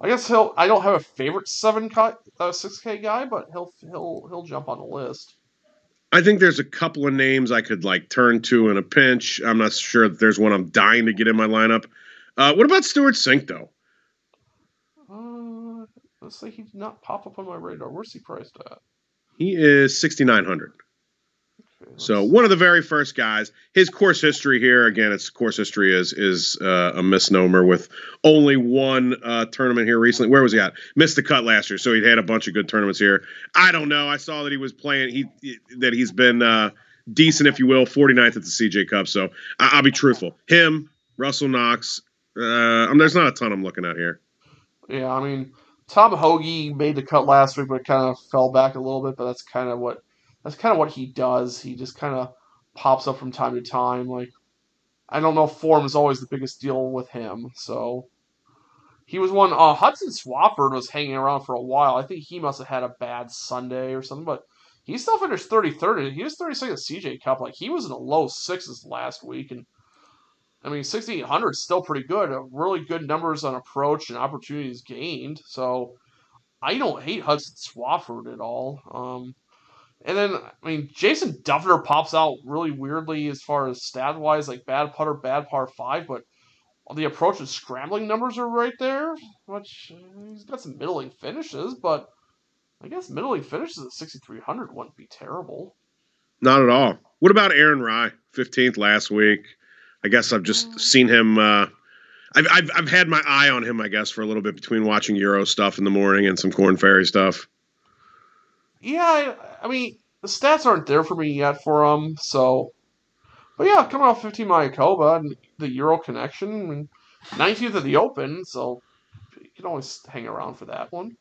I guess he'll. I don't have a favorite seven cut uh, six K guy, but he'll he'll he'll jump on the list. I think there's a couple of names I could like turn to in a pinch. I'm not sure that there's one I'm dying to get in my lineup. Uh, what about Stewart Sink though? Let's say he did not pop up on my radar. Where's he priced at? He is sixty-nine hundred. So one of the very first guys. His course history here, again, its course history is is uh, a misnomer with only one uh, tournament here recently. Where was he at? Missed the cut last year, so he had a bunch of good tournaments here. I don't know. I saw that he was playing. He that he's been uh, decent, if you will, forty-ninth at the C J Cup. So I, I'll be truthful. Him, Russell Knox. Uh, I mean, there's not a ton I'm looking at here. Yeah, I mean, Tom Hoagie made the cut last week, but kind of fell back a little bit. But that's kind of what. That's kind of what he does. He just kind of pops up from time to time. Like, I don't know, form is always the biggest deal with him. So he was one. Uh, Hudson Swafford was hanging around for a while. I think he must have had a bad Sunday or something. But he still finished thirty-third. He was thirty-second at C J Cup. Like, he was in the low sixes last week. And I mean, sixty-eight hundred is still pretty good. Really good numbers on approach and opportunities gained. So I don't hate Hudson Swafford at all. Um, And then, I mean, Jason Duffner pops out really weirdly as far as stat-wise, like bad putter, bad par five, but the approach and scrambling numbers are right there, which he's got some middling finishes, but I guess middling finishes at sixty-three hundred wouldn't be terrible. Not at all. What about Aaron Rye, fifteenth last week? I guess I've just seen him uh... – I've, I've I've had my eye on him, I guess, for a little bit between watching Euro stuff in the morning and some Corn Ferry stuff. Yeah, I, I mean, the stats aren't there for me yet for him, so. But yeah, coming off fifteen Mayakoba and the Euro connection, and nineteenth of the Open, so you can always hang around for that one.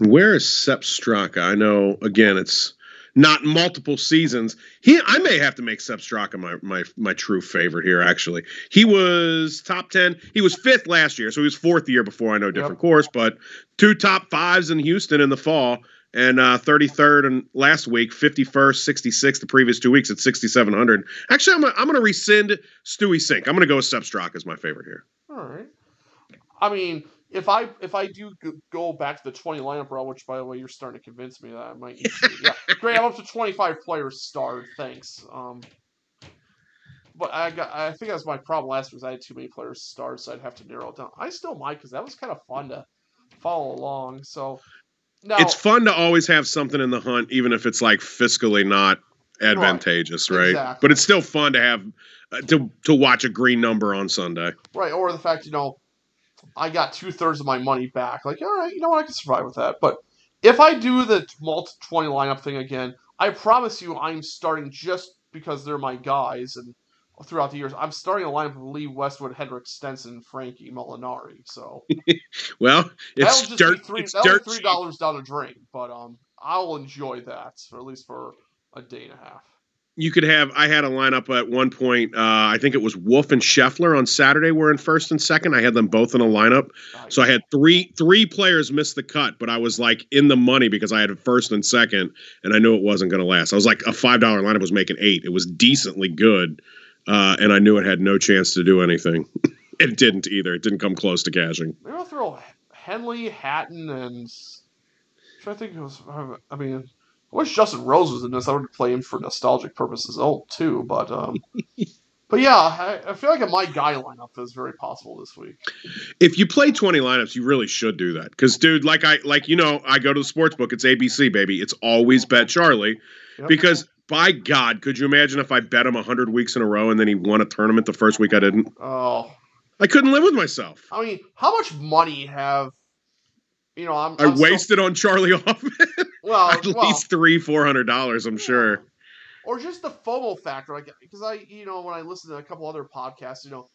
Where is Sepp Straka? I know, again, it's not multiple seasons. He, I may have to make Sepp Straka my, my, my true favorite here, actually. He was top ten. He was fifth last year, so he was fourth the year before. I know, different yep. course, but two top fives in Houston in the fall. And uh, thirty-third and last week, fifty-first, sixty-sixth the previous two weeks at sixty-seven hundred. Actually, I'm, I'm going to rescind Stewie Sink. I'm going to go with Sepp Straka as my favorite here. All right. I mean, if I if I do go back to the twenty lineup row, which, by the way, you're starting to convince me that I might need to. Yeah. Great, I'm up to twenty-five players starred. Thanks. Um, but I got, I think that was my problem last week was I had too many players starred, so I'd have to narrow it down. I still might because that was kind of fun to follow along. So. Now, it's fun to always have something in the hunt, even if it's like fiscally not advantageous, right? right? Exactly. But it's still fun to have uh, to to watch a green number on Sunday, right? Or the fact, you know, I got two thirds of my money back. Like, all right, you know what? I can survive with that. But if I do the multi twenty lineup thing again, I promise you, I'm starting just because they're my guys, and throughout the years, I'm starting a lineup with Lee Westwood, Henrik Stenson, Frankie Molinari. So, well, it's dirt. Three, it's dirt. Three dollars down a drink, but um, I'll enjoy that for at least for a day and a half. You could have. I had a lineup at one point. Uh, I think it was Wolff and Scheffler on Saturday were in first and second. I had them both in a lineup, nice. So I had three three players miss the cut, but I was like in the money because I had first and second, and I knew it wasn't going to last. I was like a five dollar lineup was making eight. It was decently good. Uh, and I knew it had no chance to do anything. It didn't either. It didn't come close to cashing. They're going to throw Henley, Hatton, and – I think it was – I mean, I wish Justin Rose was in this. I would play him for nostalgic purposes old too. But, um, but yeah, I, I feel like my guy lineup is very possible this week. If you play twenty lineups, you really should do that because, dude, like I like you know, I go to the sports book. It's A B C, baby. It's always bet Charlie yep. because – by God, could you imagine if I bet him one hundred weeks in a row and then he won a tournament the first week I didn't? Oh. I couldn't live with myself. I mean, how much money have, you know, I'm... I I'm wasted still... on Charlie Hoffman. Well, At well, least three hundred dollars, four hundred dollars, I'm yeah. sure. Or just the FOMO factor. Because, I, you know, when I listen to a couple other podcasts, you know,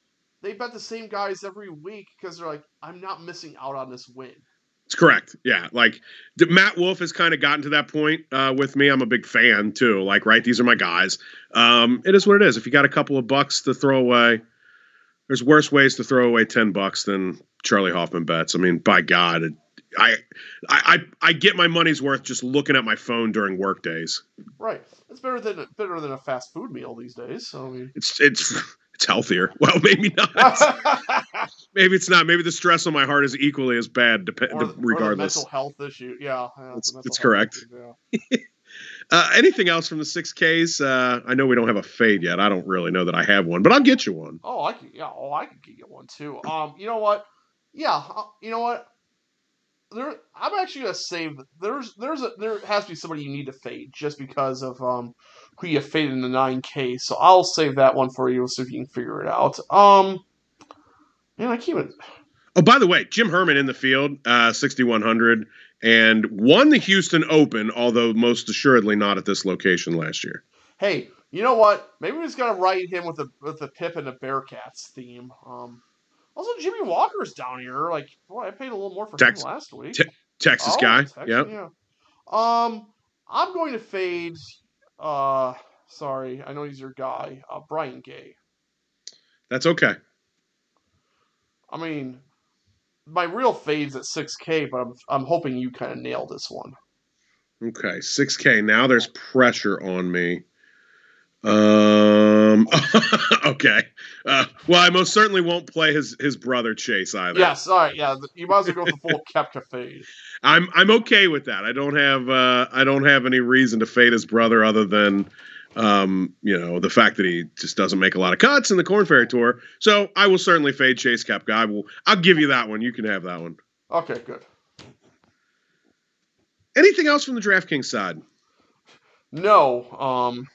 they bet the same guys every week because they're like, I'm not missing out on this win. It's correct. Yeah. Like Matt Wolff has kind of gotten to that point uh, with me. I'm a big fan too. Like, right. These are my guys. Um, it is what it is. If you got a couple of bucks to throw away, there's worse ways to throw away ten bucks than Charlie Hoffman bets. I mean, by God, it, I, I, I, I get my money's worth just looking at my phone during work days. Right. It's better than, better than a fast food meal these days. So I mean, it's, it's, it's healthier. Well, maybe not. Maybe it's not. Maybe the stress on my heart is equally as bad, dep- or the, regardless. Or the mental health issue. Yeah, yeah that's, that's correct. Issue, yeah. uh, anything else from the six Ks? Uh, I know we don't have a fade yet. I don't really know that I have one, but I'll get you one. Oh, I can. Yeah. Oh, I can get you one too. Um, you know what? Yeah. Uh, you know what? there, I'm actually gonna save. There's, there's, a, there has to be somebody you need to fade just because of um who you faded in the nine K. So I'll save that one for you so if you can figure it out. Um, man, I keep it. Oh, by the way, Jim Herman in the field, uh, sixty-one hundred, and won the Houston Open, although most assuredly not at this location last year. Hey, you know what? Maybe we just gotta write him with a with a Pip and a Bearcats theme. Um. Also, Jimmy Walker's down here. Like, boy, I paid a little more for Tex- him last week. Te- Texas oh, guy. Texas, yep. Yeah. Um, I'm going to fade. Uh, sorry, I know he's your guy, uh, Brian Gay. That's okay. I mean, my real fade's at six K, but I'm I'm hoping you kind of nail this one. Okay, six K. Now there's pressure on me. Um. okay. Uh, well, I most certainly won't play his, his brother Chase either. Yeah. Sorry. Yeah. You might as well go with the full Koepka fade. I'm I'm okay with that. I don't have uh I don't have any reason to fade his brother other than um you know the fact that he just doesn't make a lot of cuts in the Corn Ferry Tour. So I will certainly fade Chase Koepka. I will. I'll give you that one. You can have that one. Okay. Good. Anything else from the DraftKings side? No. Um.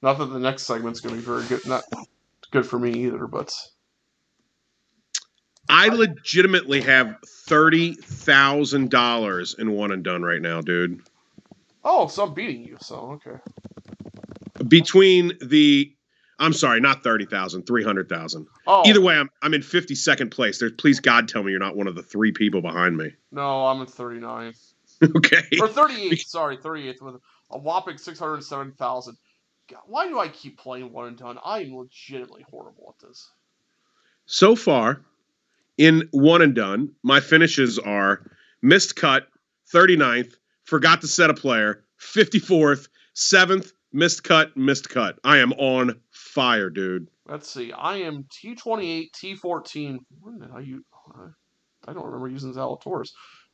Not that the next segment's going to be very good, not good for me either, but I legitimately have thirty thousand dollars in one and done right now, dude. Oh, so I'm beating you, so okay. Between the, I'm sorry, not thirty thousand, three hundred thousand. Oh. Either way, I'm I'm in fifty-second place. There's, please, God, tell me you're not one of the three people behind me. No, I'm in thirty-ninth. Okay. Or thirty-eighth, sorry, thirty-eighth with a whopping six hundred seventy thousand. God, why do I keep playing one and done? I am legitimately horrible at this. So far, in one and done, my finishes are missed cut, thirty-ninth, forgot to set a player, fifty-fourth, seventh, missed cut, missed cut. I am on fire, dude. Let's see. I am T twenty-eight, T fourteen. When the hell you, I don't remember using Zalatoris.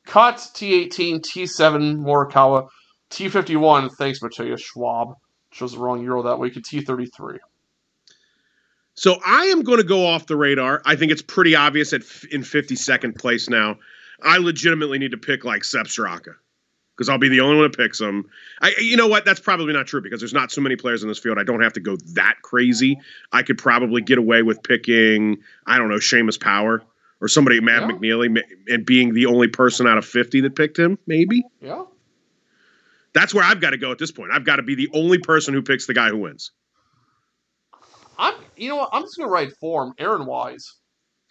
Cut, T eighteen, T seven, Morikawa, T fifty-one, thanks, Matthias Schwab. Shows the wrong euro that week at T thirty-three. So I am going to go off the radar. I think it's pretty obvious at f- in fifty-second place now. I legitimately need to pick like Sepp Straka because I'll be the only one that picks him. I, you know what? That's probably not true because there's not so many players in this field. I don't have to go that crazy. I could probably get away with picking, I don't know, Seamus Power or somebody, Matt yeah. McNealy, and being the only person out of fifty that picked him, maybe. Yeah. That's where I've got to go at this point. I've got to be the only person who picks the guy who wins. I'm, you know what? I'm just going to write for him, Aaron Wise.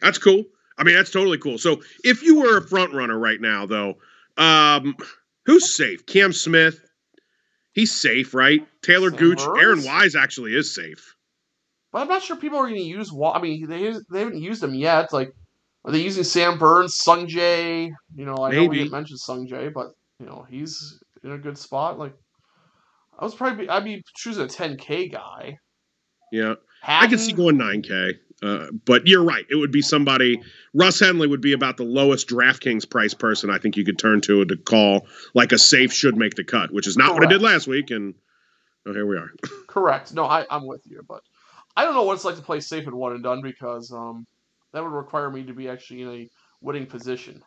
That's cool. I mean, that's totally cool. So if you were a front runner right now, though, um, who's safe? Cam Smith. He's safe, right? Taylor Sam Gooch. Burns. Aaron Wise actually is safe. But I'm not sure people are going to use Wise. I mean, they they haven't used him yet. Like, are they using Sam Burns, Sungjae? You know, I Maybe. know we didn't mention Sungjae, but, you know, he's in a good spot. Like, I was probably, I'd be choosing a ten K guy. Yeah. Hatton. I could see going nine K, uh, but you're right. It would be somebody, Russ Henley would be about the lowest DraftKings price person I think you could turn to to call like a safe should make the cut, which is not Correct. What I did last week. And oh, here we are. Correct. No, I, I'm with you, but I don't know what it's like to play safe and one and done because um, that would require me to be actually in a winning position.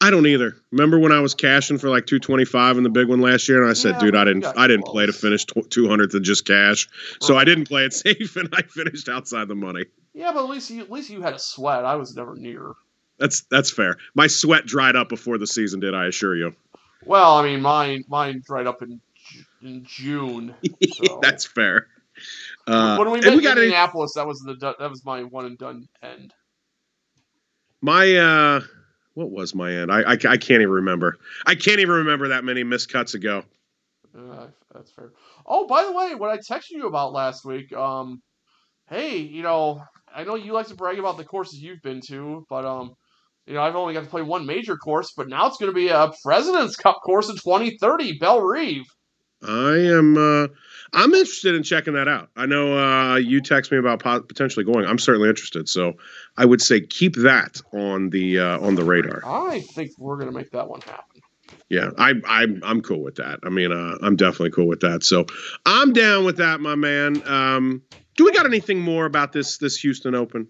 I don't either. Remember when I was cashing for like two twenty-five in the big one last year, and I said, yeah, "Dude, I didn't, I didn't close. play to finish two hundredth and just cash." So right. I didn't play it safe, and I finished outside the money. Yeah, but at least you, at least you had a sweat. I was never near. That's that's fair. My sweat dried up before the season did. I assure you. Well, I mean, mine mine dried up in in June. So. That's fair. Uh, when we met we got Indianapolis, any... that was the that was my one and done end. My. uh What was my end? I, I I can't even remember. I can't even remember that many missed cuts ago. Uh, that's fair. Oh, by the way, what I texted you about last week, um, hey, you know, I know you like to brag about the courses you've been to, but um, you know, I've only got to play one major course, but now it's going to be a President's Cup course in twenty thirty, Belle Reve. I am. Uh, I'm interested in checking that out. I know uh, you text me about pot- potentially going. I'm certainly interested. So I would say keep that on the uh, on the radar. I think we're gonna make that one happen. Yeah, I, I'm I'm cool with that. I mean, uh, I'm definitely cool with that. So I'm down with that, my man. Um, do we got anything more about this this Houston Open?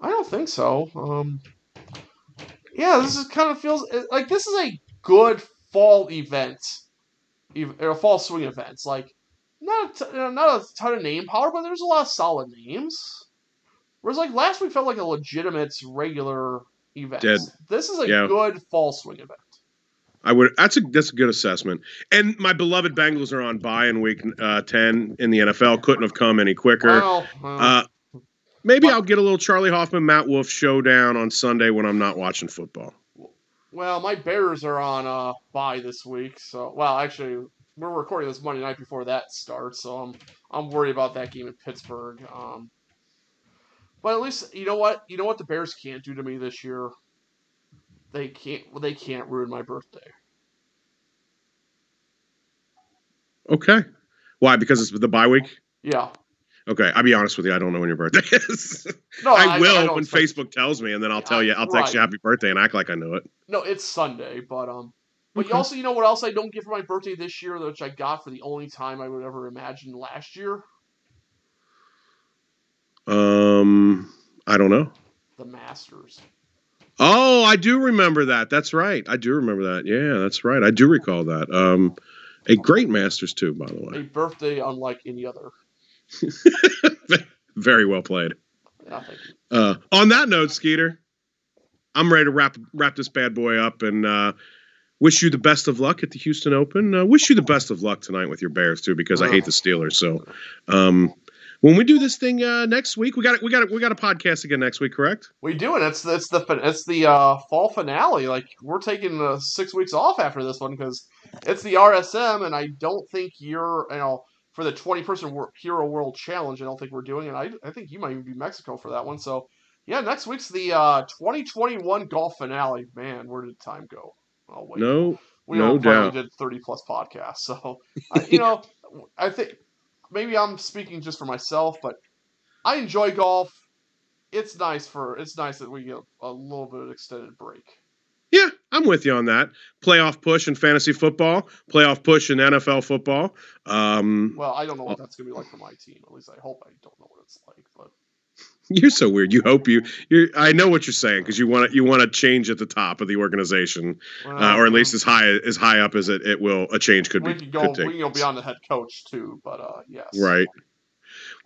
I don't think so. Um, yeah, this is kind of feels like this is a good fall event, or fall swing event. Like not a t- not a ton of name power, but there's a lot of solid names. Whereas like last week felt like a legitimate regular event. Dead. This is a yeah. good fall swing event. I would. That's a that's a good assessment. And my beloved Bengals are on bye in week uh, ten in the N F L. Couldn't have come any quicker. Wow. Uh, maybe but, I'll get a little Charlie Hoffman, Matt Wolff showdown on Sunday when I'm not watching football. Well, my Bears are on uh, bye this week. So, well, actually, we're recording this Monday night before that starts. So I'm I'm worried about that game in Pittsburgh. Um, but at least you know what you know what the Bears can't do to me this year. They can't. Well, they can't ruin my birthday. Okay, why? Because it's the bye week. Yeah. Okay, I'll be honest with you. I don't know when your birthday is. No, I, I will I when Facebook tells me, and then I'll tell I, you. I'll text right. you happy birthday and act like I know it. No, it's Sunday, but um, but okay. you also, you know what else I don't get for my birthday this year, which I got for the only time I would ever imagine last year. Um, I don't know. The Masters. Oh, I do remember that. That's right. I do remember that. Yeah, that's right. I do recall that. Um, a great Masters, too, by the way. A birthday unlike any other. Very well played. Yeah, thank you. Uh, on that note, Skeeter, I'm ready to wrap wrap this bad boy up and uh, wish you the best of luck at the Houston Open. Uh, wish you the best of luck tonight with your Bears, too, because oh. I hate the Steelers. So um, when we do this thing uh, next week, we got we got we got a podcast again next week, correct? We do, and it's it's the it's the uh, fall finale. Like we're taking uh, six weeks off after this one because it's the R S M, and I don't think you're you know for the twenty person Hero World Challenge. I don't think we're doing it. I I think you might even be Mexico for that one. So yeah, next week's the uh, twenty twenty-one golf finale. Man, where did time go? Oh wait, no, we no doubt. Did thirty plus podcasts. So uh, you know, I think. Maybe I'm speaking just for myself, but I enjoy golf. It's nice for it's nice that we get a little bit of extended break. Yeah, I'm with you on that. Playoff push in fantasy football, playoff push in N F L football. Um, well, I don't know what that's going to be like for my team. At least I hope I don't know what it's like. But you're so weird. You hope you you I know what you're saying because you want to you want to change at the top of the organization, well, uh, or at least as high as high up as it, it will. A change could we be. Could go, could take. We can go beyond the head coach too, but uh, yes. Right.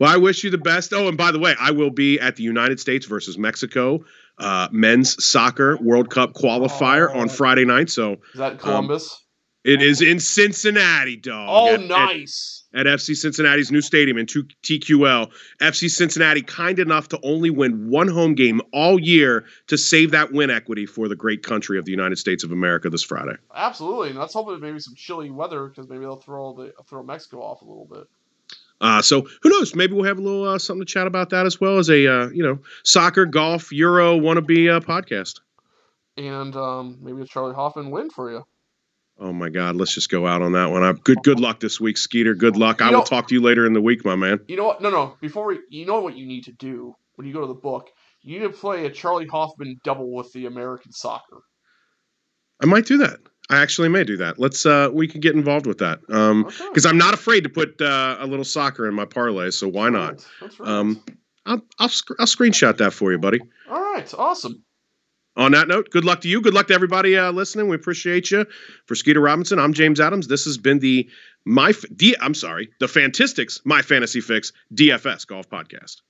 Well, I wish you the best. Oh, and by the way, I will be at the United States versus Mexico uh, men's soccer World Cup qualifier oh, on Friday night. So is that Columbus? Um, it oh. is in Cincinnati, dog. Oh, at, nice. At, At F C Cincinnati's new stadium in T Q L, F C Cincinnati kind enough to only win one home game all year to save that win equity for the great country of the United States of America this Friday. Absolutely, and let's hope it may be some chilly weather because maybe they'll throw the throw Mexico off a little bit. Uh, so who knows? Maybe we'll have a little uh, something to chat about that as well as a uh, you know soccer, golf, Euro wannabe uh, podcast. And um, maybe a Charlie Hoffman win for you. Oh, my God. Let's just go out on that one. I've, good good luck this week, Skeeter. Good luck. You I know, will talk to you later in the week, my man. You know what? No, no. Before we, you know what you need to do when you go to the book? You need to play a Charlie Hoffman double with the American soccer. I might do that. I actually may do that. Let's. Uh, we can get involved with that because um, okay. I'm not afraid to put uh, a little soccer in my parlay, so why not? That's right. That's right. Um, I'll, I'll, sc- I'll screenshot that for you, buddy. All right. Awesome. On that note, good luck to you. Good luck to everybody uh, listening. We appreciate you. For Skeeter Robinson, I'm James Adams. This has been the my D, I'm sorry, the Fantastics My Fantasy Fix D F S Golf Podcast.